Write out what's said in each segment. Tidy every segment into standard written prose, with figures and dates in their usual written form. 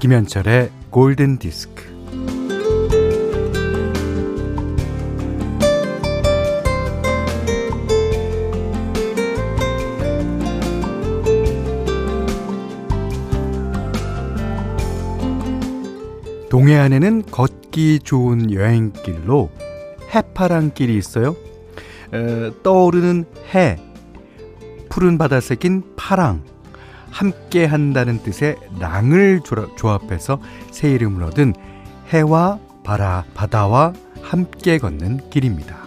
김현철의 골든디스크. 동해안에는 걷기 좋은 여행길로 해파랑길이 있어요. 떠오르는 해, 푸른 바다색인 파랑, 함께한다는 뜻의 랑을 조합해서 새 이름을 얻은 해와 바다와 함께 걷는 길입니다.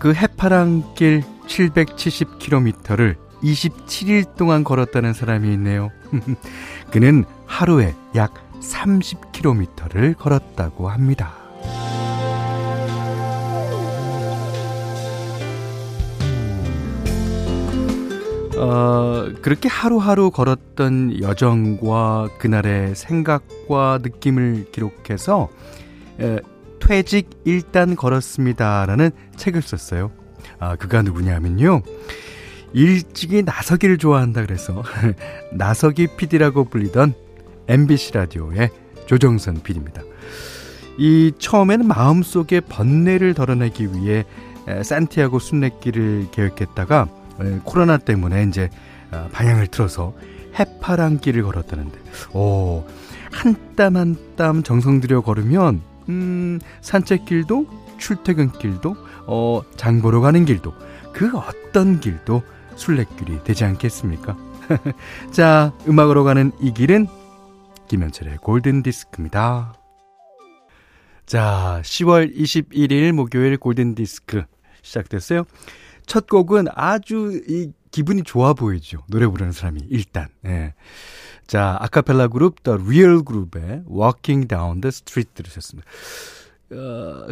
그 해파랑길 770km를 27일 동안 걸었다는 사람이 있네요. 그는 하루에 약 30km를 걸었다고 합니다. 그렇게 하루하루 걸었던 여정과 그날의 생각과 느낌을 기록해서 퇴직 일단 걸었습니다라는 책을 썼어요. 그가 누구냐면요, 일찍이 나서기를 좋아한다 그래서 나서기 PD라고 불리던 MBC 라디오의 조정선 PD입니다. 이 처음에는 마음속의 번뇌를 덜어내기 위해 산티아고 순례길을 계획했다가 코로나 때문에 이제 방향을 틀어서 해파랑길을 걸었다는데, 한 땀 한 땀 정성 들여 걸으면 산책길도 출퇴근길도 장 보러 가는 길도 그 어떤 길도 순례길이 되지 않겠습니까? 자, 음악으로 가는 이 길은 김현철의 골든디스크입니다. 자, 10월 21일 목요일 골든디스크 시작됐어요. 첫 곡은 아주 이 기분이 좋아 보이죠. 노래 부르는 사람이 일단. 예. 자, 아카펠라 그룹 The Real Group의 Walking Down the Street 들으셨습니다.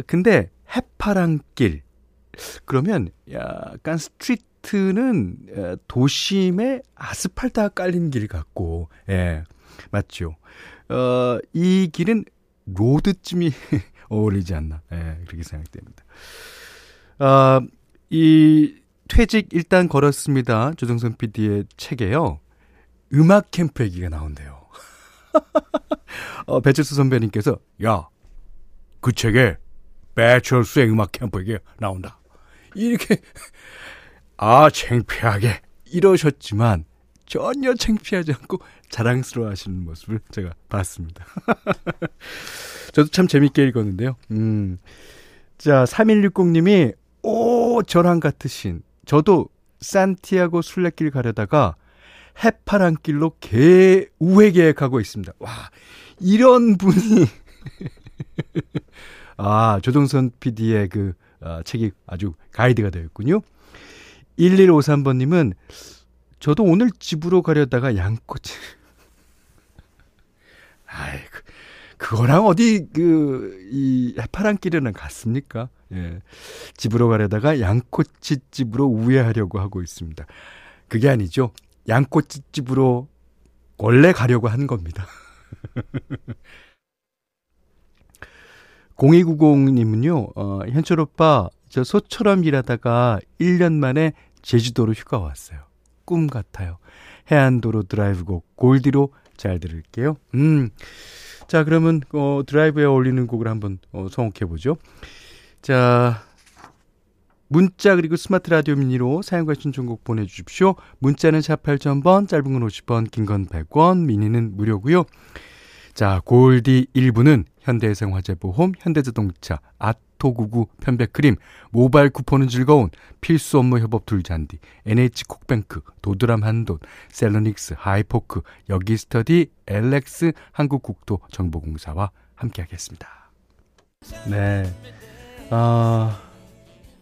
근데 해파랑길 그러면 약간 스트리트는 도심의 아스팔트가 깔린 길 같고, 예, 맞죠. 이 길은 로드쯤이 어울리지 않나, 예, 그렇게 생각됩니다. 이 퇴직 일단 걸었습니다, 조정선 PD의 책에요, 음악 캠프 얘기가 나온대요. 배철수 선배님께서, 야, 그 책에 배철수의 음악 캠프 얘기가 나온다, 이렇게 창피하게 이러셨지만 전혀 창피하지 않고 자랑스러워하시는 모습을 제가 봤습니다. 저도 참 재밌게 읽었는데요. 자, 3160님이 저랑 같으신, 저도 산티아고 순례길 가려다가 해파랑길로 우회 계획하고 있습니다. 와, 이런 분이 조동선 PD의 그 책이 아주 가이드가 되었군요. 1153번님은 저도 오늘 집으로 가려다가 양꼬치. 아이고, 그거랑 어디 이 해파랑길에는 갔습니까? 예, 집으로 가려다가 양꼬치집으로 우회하려고 하고 있습니다. 그게 아니죠. 양꼬치집으로 원래 가려고 한 겁니다. 0290님은요, 현철 오빠, 저 소처럼 일하다가 1년 만에 제주도로 휴가 왔어요. 꿈 같아요. 해안도로 드라이브곡 골디로 잘 들을게요. 자, 그러면 드라이브에 어울리는 곡을 한번 선곡해보죠. 자, 문자 그리고 스마트 라디오 미니로 사용과 신청곡 보내주십시오. 문자는 샵 8000번, 짧은 건 50원, 긴 건 100원, 미니는 무료고요. 자, 골디 1부는 현대해상화재보험, 현대자동차, 아토99 편백크림, 모바일 쿠폰은 즐거운 필수 업무 협업 둘잔디, NH콕뱅크, 도드람 한돈, 셀러닉스, 하이포크, 여기스터디, LX, 한국국토정보공사와 함께하겠습니다. 네,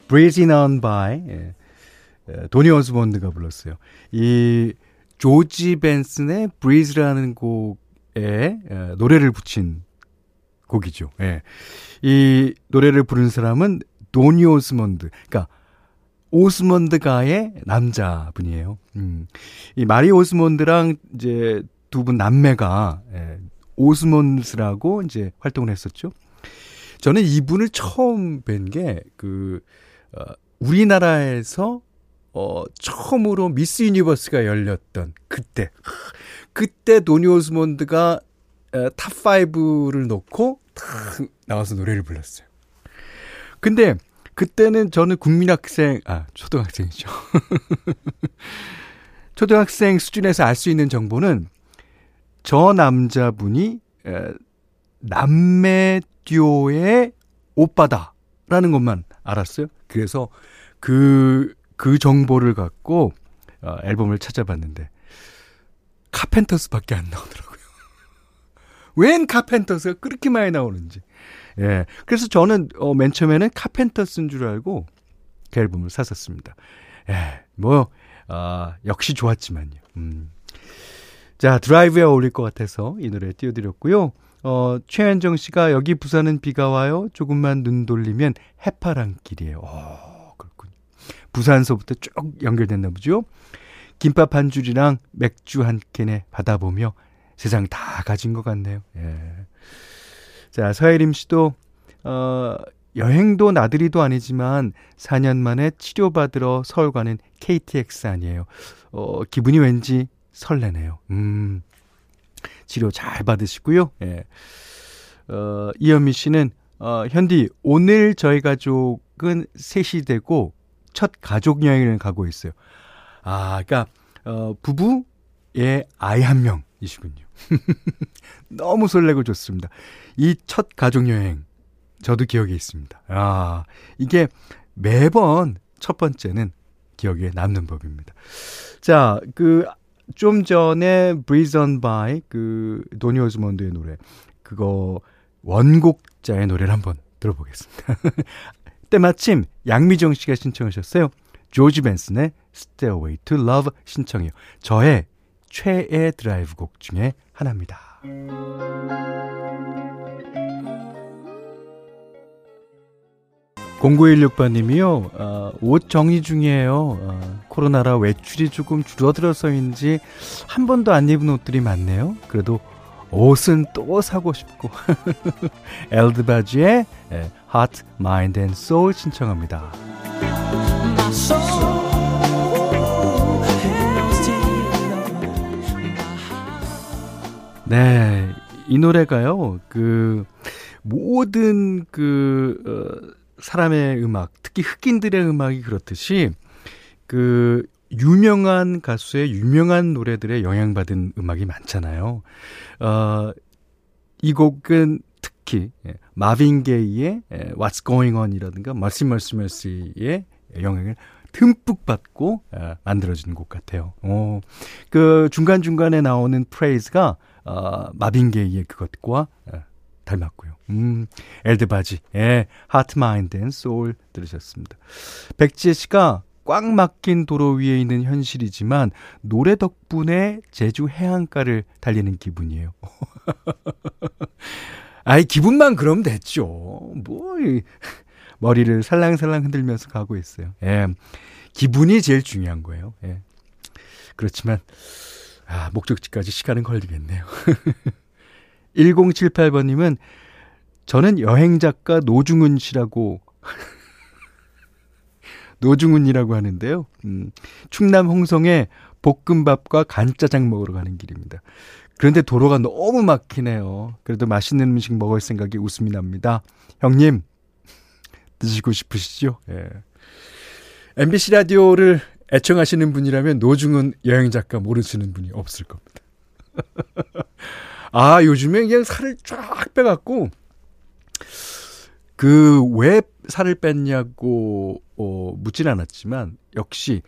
Breeze On By, 예. 도니 오스몬드가 불렀어요. 이 조지 벤슨의 Breeze라는 곡에 노래를 붙인 곡이죠. 예. 이 노래를 부른 사람은 도니 오스몬드, 그러니까 오스몬드가의 남자분이에요. 이 마리 오스몬드랑 이제 두 분 남매가, 예, 오스몬드라고 이제 활동을 했었죠. 저는 이분을 처음 뵌 게, 우리나라에서 처음으로 미스 유니버스가 열렸던 그때 도니 오스몬드가 탑5를 놓고 탁 나와서 노래를 불렀어요. 근데 그때는 저는 초등학생이죠. 초등학생 수준에서 알 수 있는 정보는 저 남자분이 남매 듀오의 오빠다라는 것만 알았어요. 그래서 그 정보를 갖고 앨범을 찾아봤는데 카펜터스밖에 안 나오더라고요. 웬 카펜터스가 그렇게 많이 나오는지. 예, 그래서 저는 맨 처음에는 카펜터스인 줄 알고 그 앨범을 샀었습니다. 예, 역시 좋았지만요. 자, 드라이브에 어울릴 것 같아서 이 노래 띄워드렸고요. 최현정 씨가 여기 부산은 비가 와요. 조금만 눈 돌리면 해파랑길이에요. 그렇군요. 부산서부터 쭉 연결됐나 보죠. 김밥 한 줄이랑 맥주 한 캔에 받아보며 세상 다 가진 것 같네요. 예. 자, 서혜림 씨도 여행도 나들이도 아니지만 4년 만에 치료받으러 서울 가는 KTX 아니에요. 기분이 왠지 설레네요. 치료 잘 받으시고요. 예. 이현미 씨는 현디 오늘 저희 가족은 셋이 되고 첫 가족 여행을 가고 있어요. 아, 그러니까 부부의 아이 한 명이시군요. 너무 설레고 좋습니다. 이 첫 가족 여행 저도 기억에 있습니다. 아, 이게 매번 첫 번째는 기억에 남는 법입니다. 자, 좀 전에 Breeze On By 도니 오스몬드의 노래, 그거 원곡자의 노래를 한번 들어보겠습니다. 때마침 양미정 씨가 신청하셨어요. 조지 벤슨의 Stairway to Love 신청이요. 저의 최애 드라이브 곡 중에 하나입니다. 공구일육반님이요, 옷 정리 중이에요. 코로나라 외출이 조금 줄어들어서인지 한 번도 안 입은 옷들이 많네요. 그래도 옷은 또 사고 싶고. 엘드바지의 Heart, Mind, and Soul 신청합니다. 네, 이 노래가요, 모든 사람의 음악, 특히 흑인들의 음악이 그렇듯이 유명한 가수의 유명한 노래들에 영향받은 음악이 많잖아요. 이 곡은 특히 마빈 게이의 What's Going On 이라든가 Mercy의 영향을 듬뿍 받고 만들어진 곡 같아요. 중간중간에 나오는 프레이즈가 마빈 게이의 그것과 닮았고요. 엘드바지, Heart, Mind and Soul 들으셨습니다. 백지혜 씨가 꽉 막힌 도로 위에 있는 현실이지만 노래 덕분에 제주 해안가를 달리는 기분이에요. 아이, 기분만 그럼 됐죠. 머리를 살랑살랑 흔들면서 가고 있어요. 예, 기분이 제일 중요한 거예요. 예. 그렇지만 목적지까지 시간은 걸리겠네요. 1078번님은 저는 여행작가 노중은 씨라고 노중은이라고 하는데요. 충남 홍성에 볶음밥과 간짜장 먹으러 가는 길입니다. 그런데 도로가 너무 막히네요. 그래도 맛있는 음식 먹을 생각에 웃음이 납니다. 형님, 드시고 싶으시죠? 예. MBC 라디오를 애청하시는 분이라면 노중은 여행작가 모르시는 분이 없을 겁니다. 아, 요즘에 그냥 살을 쫙 빼갖고, 왜 살을 뺐냐고, 묻진 않았지만, 역시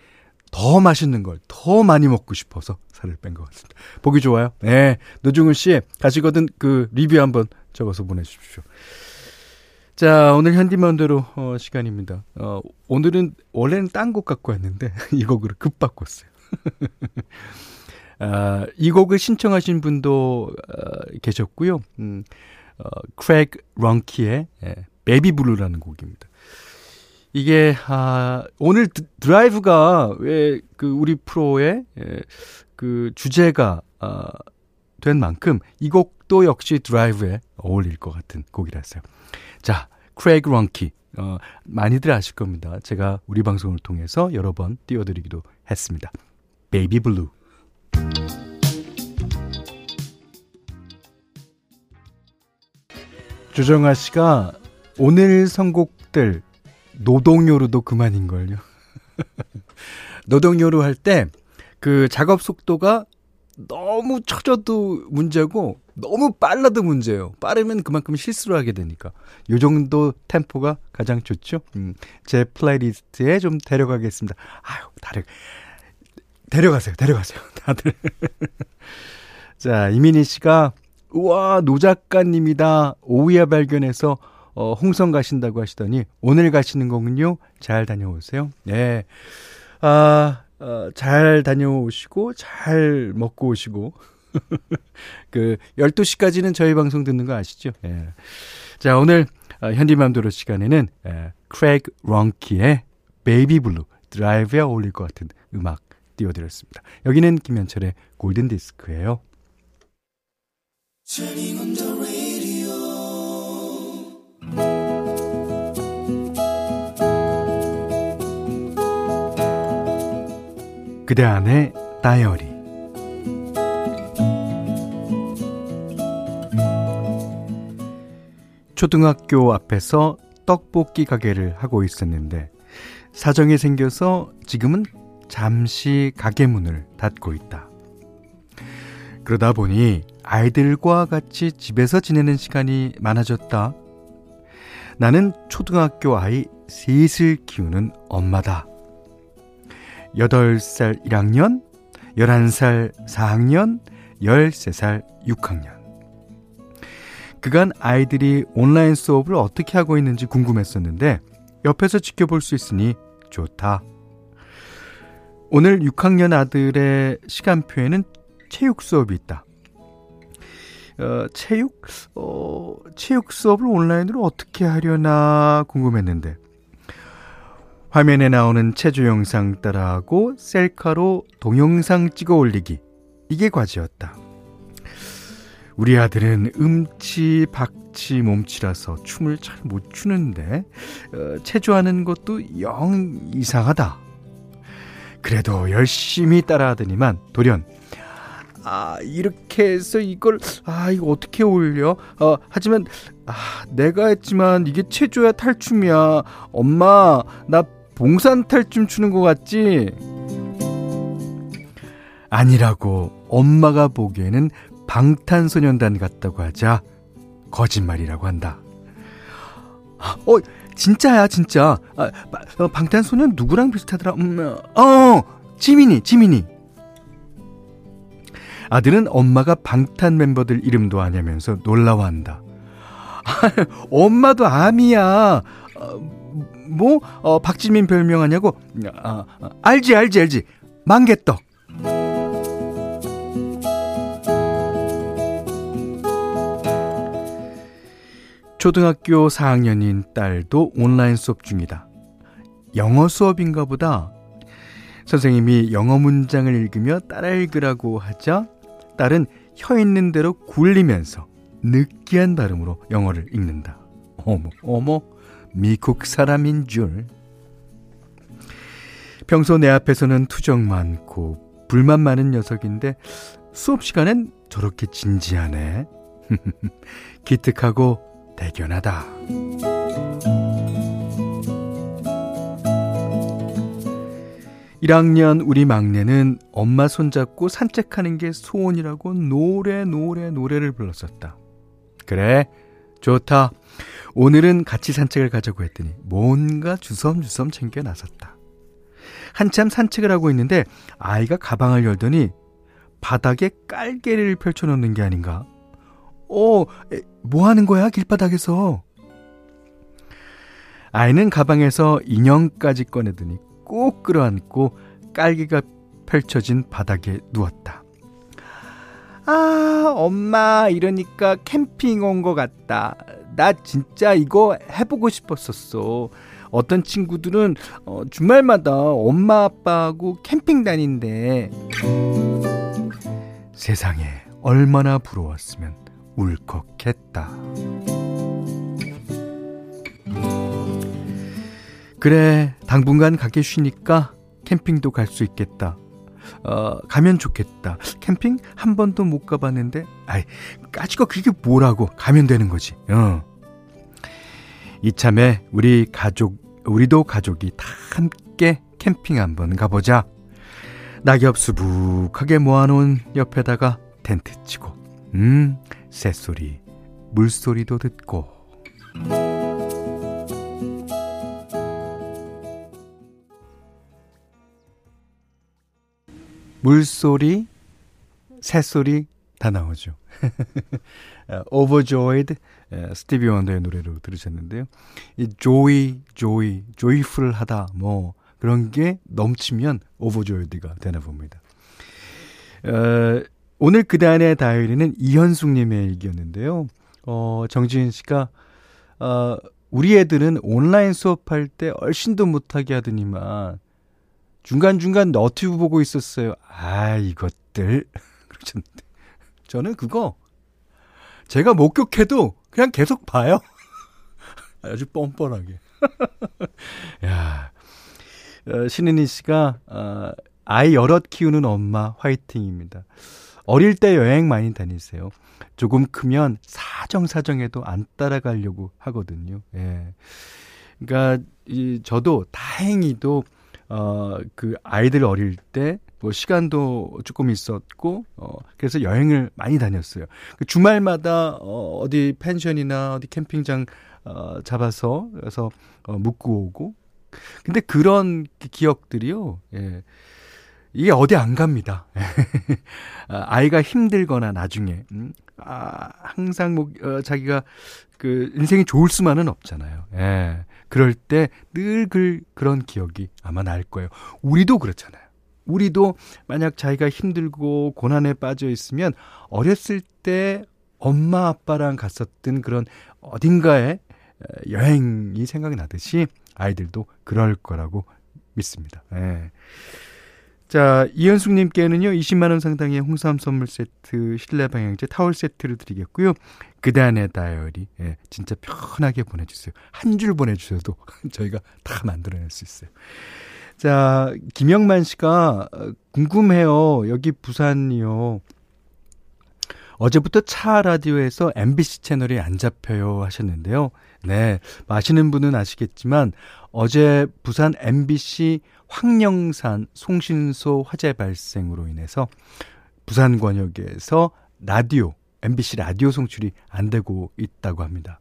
더 맛있는 걸 더 많이 먹고 싶어서 살을 뺀 것 같습니다. 보기 좋아요. 네. 노중훈 씨, 가시거든 리뷰 한번 적어서 보내주십시오. 자, 오늘 현디먼데로 시간입니다. 오늘은, 원래는 딴 곡 갖고 왔는데, 이 곡으로 급 바꿨어요. 이 곡을 신청하신 분도 계셨고요. 크랙 런키의 Baby Blue라는 곡입니다. 이게 오늘 드라이브가 왜 우리 프로의 주제가 된 만큼 이 곡도 역시 드라이브에 어울릴 것 같은 곡이라서요. 자, 크랙 런키 많이들 아실 겁니다. 제가 우리 방송을 통해서 여러 번 띄워드리기도 했습니다. Baby Blue. 조정아 씨가 오늘 선곡들 노동요로도 그만인걸요. 노동요로 할 때 그 작업 속도가 너무 처져도 문제고 너무 빨라도 문제예요. 빠르면 그만큼 실수를 하게 되니까. 요 정도 템포가 가장 좋죠. 제 플레이리스트에 좀 데려가겠습니다. 아유, 다들 데려가세요. 다들. 자, 이민희 씨가 우와, 노 작가님이다. 오후에 발견해서 홍성 가신다고 하시더니 오늘 가시는 거군요. 잘 다녀오세요. 네. 잘 다녀오시고 잘 먹고 오시고 그 12시까지는 저희 방송 듣는 거 아시죠? 예. 자, 오늘 현디맘대로 시간에는 크랙 런키의 베이비 블루 드라이브에 어울릴 것 같은 음악 띄워드렸습니다. 여기는 김현철의 골든디스크예요. 그대 안의 다이어리. 초등학교 앞에서 떡볶이 가게를 하고 있었는데 사정이 생겨서 지금은 잠시 가게 문을 닫고 있다. 그러다 보니 아이들과 같이 집에서 지내는 시간이 많아졌다. 나는 초등학교 아이 셋을 키우는 엄마다. 8살 1학년, 11살 4학년, 13살 6학년. 그간 아이들이 온라인 수업을 어떻게 하고 있는지 궁금했었는데 옆에서 지켜볼 수 있으니 좋다. 오늘 6학년 아들의 시간표에는 체육 수업이 있다. 체육 수업을 온라인으로 어떻게 하려나 궁금했는데 화면에 나오는 체조 영상 따라하고 셀카로 동영상 찍어 올리기, 이게 과제였다. 우리 아들은 음치 박치 몸치라서 춤을 잘 못 추는데 체조하는 것도 영 이상하다. 그래도 열심히 따라하더니만 돌연 이렇게 해서 이걸 이거 어떻게 올려? 하지만 내가 했지만 이게 체조야 탈춤이야. 엄마 나 봉산 탈춤 추는 것 같지? 아니라고 엄마가 보기에는 방탄소년단 같다고 하자 거짓말이라고 한다. 진짜야 진짜. 방탄소년 누구랑 비슷하더라? 지민이. 아들은 엄마가 방탄 멤버들 이름도 아냐면서 놀라워한다. 엄마도 아미야. 박지민 별명하냐고? 알지. 망개떡. 초등학교 4학년인 딸도 온라인 수업 중이다. 영어 수업인가 보다. 선생님이 영어 문장을 읽으며 따라 읽으라고 하자 딸은 혀 있는 대로 굴리면서 느끼한 발음으로 영어를 읽는다. 어머, 미국 사람인 줄. 평소 내 앞에서는 투정 많고 불만 많은 녀석인데 수업 시간엔 저렇게 진지하네. 기특하고 대견하다. 음. 1학년 우리 막내는 엄마 손잡고 산책하는 게 소원이라고 노래를 불렀었다. 그래, 좋다. 오늘은 같이 산책을 가자고 했더니 뭔가 주섬주섬 챙겨 나섰다. 한참 산책을 하고 있는데 아이가 가방을 열더니 바닥에 깔개를 펼쳐놓는 게 아닌가. 뭐 하는 거야 길바닥에서? 아이는 가방에서 인형까지 꺼내더니 꼭 끌어안고 깔개가 펼쳐진 바닥에 누웠다. 엄마 이러니까 캠핑 온 것 같다. 나 진짜 이거 해보고 싶었었어. 어떤 친구들은 주말마다 엄마 아빠하고 캠핑 다닌대. 세상에 얼마나 부러웠으면 울컥했다. 그래, 당분간 가게 쉬니까 캠핑도 갈 수 있겠다. 가면 좋겠다. 캠핑 한 번도 못 가봤는데, 아이, 까짓거 그게 뭐라고. 가면 되는 거지. 이참에 우리도 가족이 다 함께 캠핑 한번 가보자. 낙엽 수북하게 모아놓은 옆에다가 텐트 치고, 새소리, 물소리도 듣고. 물소리, 새소리 다 나오죠. Overjoyed, 스티비 원더의 노래로 들으셨는데요. 이 조이풀하다, 뭐 그런 게 넘치면 Overjoyed가 되나 봅니다. 오늘 그단의 다이어리는 이현숙님의 일기였는데요. 정지인 씨가 우리 애들은 온라인 수업할 때 얼씬도 못하게 하더니만 중간중간 너튜브 보고 있었어요. 아, 이것들. 그러셨는데 저는 그거 제가 목격해도 그냥 계속 봐요. 아주 뻔뻔하게. 야, 신은희 씨가 아이 여럿 키우는 엄마 화이팅입니다. 어릴 때 여행 많이 다니세요. 조금 크면 사정사정해도 안 따라가려고 하거든요. 예. 그러니까 저도 다행히도 그 아이들 어릴 때 뭐 시간도 조금 있었고 그래서 여행을 많이 다녔어요. 그 주말마다 어디 펜션이나 어디 캠핑장 잡아서 그래서 묵고 오고. 근데 그런 기억들이요. 예. 이게 어디 안 갑니다. 아이가 힘들거나 나중에 항상 뭐 자기가 그 인생이 좋을 수만은 없잖아요. 예. 그럴 때 늘 그런 기억이 아마 날 거예요. 우리도 그렇잖아요. 우리도 만약 자기가 힘들고 고난에 빠져 있으면 어렸을 때 엄마 아빠랑 갔었던 그런 어딘가에 여행이 생각이 나듯이 아이들도 그럴 거라고 믿습니다. 예. 자, 이현숙님께는요 20만원 상당의 홍삼 선물 세트, 실내 방향제, 타월 세트를 드리겠고요. 그단의 다이어리, 예, 진짜 편하게 보내주세요. 한 줄 보내주셔도 저희가 다 만들어낼 수 있어요. 자, 김영만 씨가 궁금해요. 여기 부산이요. 어제부터 차 라디오에서 MBC 채널이 안 잡혀요 하셨는데요. 네, 아시는 분은 아시겠지만 어제 부산 MBC 황령산 송신소 화재 발생으로 인해서 부산권역에서 라디오, MBC 라디오 송출이 안 되고 있다고 합니다.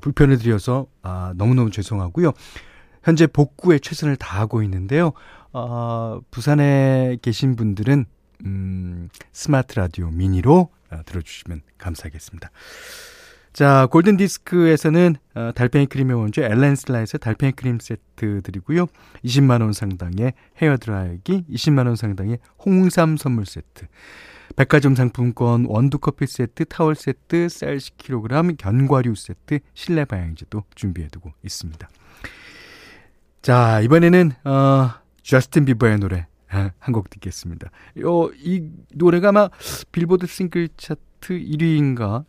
불편을 드려서 너무너무 죄송하고요. 현재 복구에 최선을 다하고 있는데요. 부산에 계신 분들은 스마트 라디오 미니로 들어주시면 감사하겠습니다. 자, 골든디스크에서는 달팽이 크림의 원조 엘렌슬라에서 달팽이 크림 세트 드리고요. 20만원 상당의 헤어드라이기, 20만원 상당의 홍삼 선물 세트, 백화점 상품권, 원두커피 세트, 타월 세트, 쌀 10kg, 견과류 세트, 실내 방향제도 준비해두고 있습니다. 자, 이번에는 저스틴 비버의 노래 한 곡 듣겠습니다. 이 노래가 아마 빌보드 싱글 차트 1위인가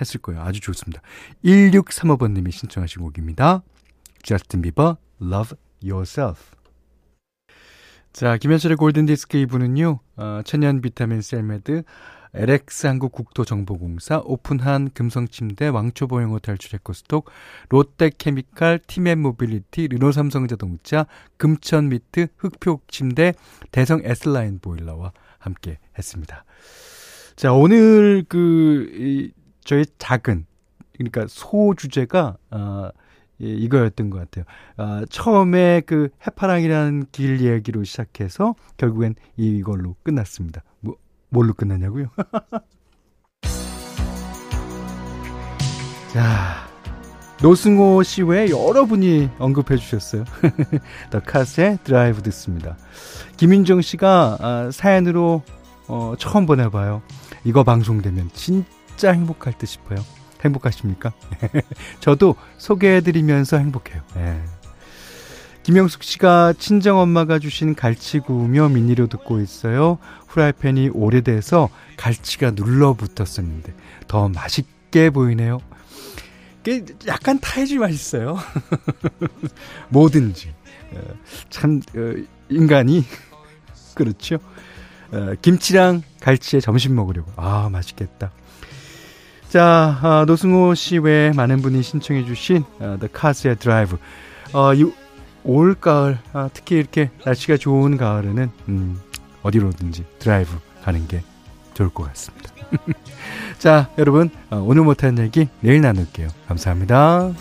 했을 거예요. 아주 좋습니다. 1635번님이 신청하신 곡입니다. Justin Bieber, Love Yourself. 자, 김현철의 골든디스크 2부는요. 천연 비타민 셀메드, LX 한국국토정보공사, 오픈한 금성침대, 왕초보영어 탈출 에코스톡, 롯데케미칼, 티맵 모빌리티, 르노삼성자동차, 금천미트, 흑표침대, 대성 S라인 보일러와 함께 했습니다. 자, 오늘 저희 작은, 그러니까 소 주제가 이거였던 것 같아요. 처음에 그 해파랑이라는 길 얘기로 시작해서 결국엔 이걸로 끝났습니다. 뭘로 끝났냐고요? 자, 노승호 씨 외에 여러분이 언급해 주셨어요. 더 카스의 드라이브 듣습니다. 김윤정 씨가 사연으로 처음 보내봐요. 이거 방송되면 진짜 행복할 듯 싶어요. 행복하십니까? 저도 소개해드리면서 행복해요. 예. 김영숙씨가 친정엄마가 주신 갈치 구우며 미니로 듣고 있어요. 후라이팬이 오래돼서 갈치가 눌러붙었었는데 더 맛있게 보이네요. 약간 타이즈만 있어요. 뭐든지. 참 인간이 그렇죠. 김치랑 갈치에 점심 먹으려고. 아, 맛있겠다. 자, 노승호 씨 외에 많은 분이 신청해 주신 The Cars의 Drive. 이 올가을, 특히 이렇게 날씨가 좋은 가을에는 어디로든지 드라이브 가는 게 좋을 것 같습니다. 자, 여러분, 오늘 못한 얘기 내일 나눌게요. 감사합니다.